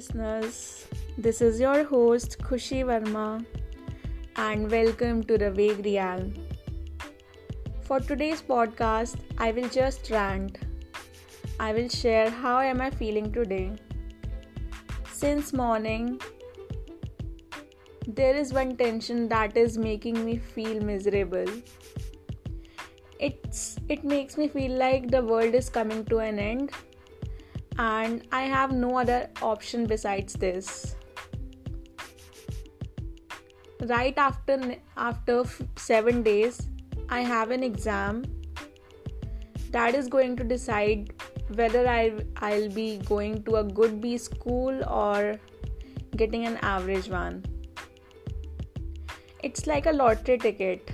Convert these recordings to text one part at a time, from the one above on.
listeners, this is your host Khushi Verma and welcome to The Vague Real. For today's podcast, I will just rant. I will share how am I feeling today. Since morning, there is one tension that is making me feel miserable. It makes me feel like the world is coming to an end and I have no other option besides this. Right after 7 days, I have an exam that is going to decide whether I'll be going to a good B school or getting an average one. It's like a lottery ticket.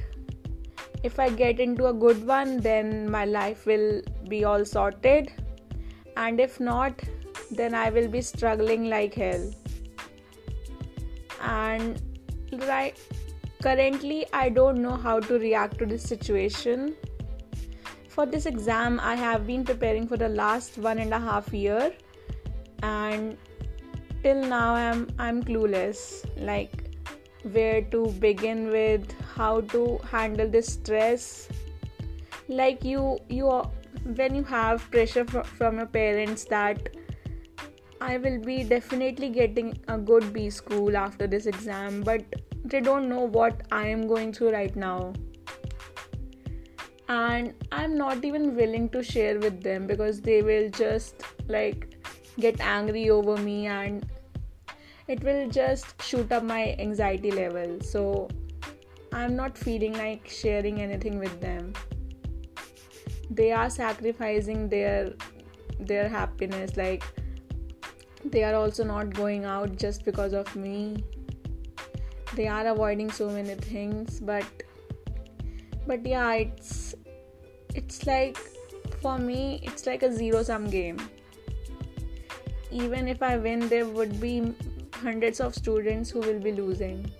If I get into a good one, then my life will be all sorted. And if not, then I will be struggling like hell. And currently, I don't know how to react to this situation. For this exam, I have been preparing for the last 1.5 years. And till now, I'm clueless. Like, where to begin with, how to handle this stress. Like, when you have pressure from your parents that I will be definitely getting a good B school after this exam, but they don't know what I am going through right now. And I'm not even willing to share with them because they will just get angry over me and it will just shoot up my anxiety level. So I'm not feeling like sharing anything with them. They are sacrificing their happiness, like they are also not going out just because of me. They are avoiding so many things, but yeah, it's like, for me, it's like a zero-sum game. Even if I win, there would be hundreds of students who will be losing.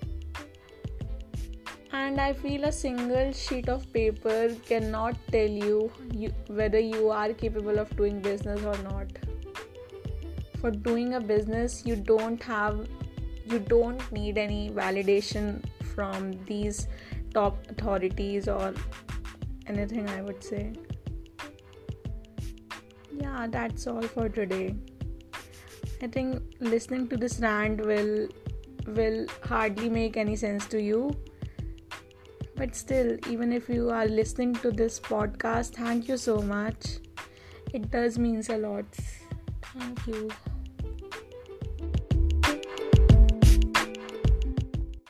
And I feel a single sheet of paper cannot tell you whether you are capable of doing business or not. For doing a business, you don't need any validation from these top authorities or anything, I would say. Yeah, that's all for today. I think listening to this rant will hardly make any sense to you. But still, even if you are listening to this podcast, thank you so much. It does mean a lot. Thank you.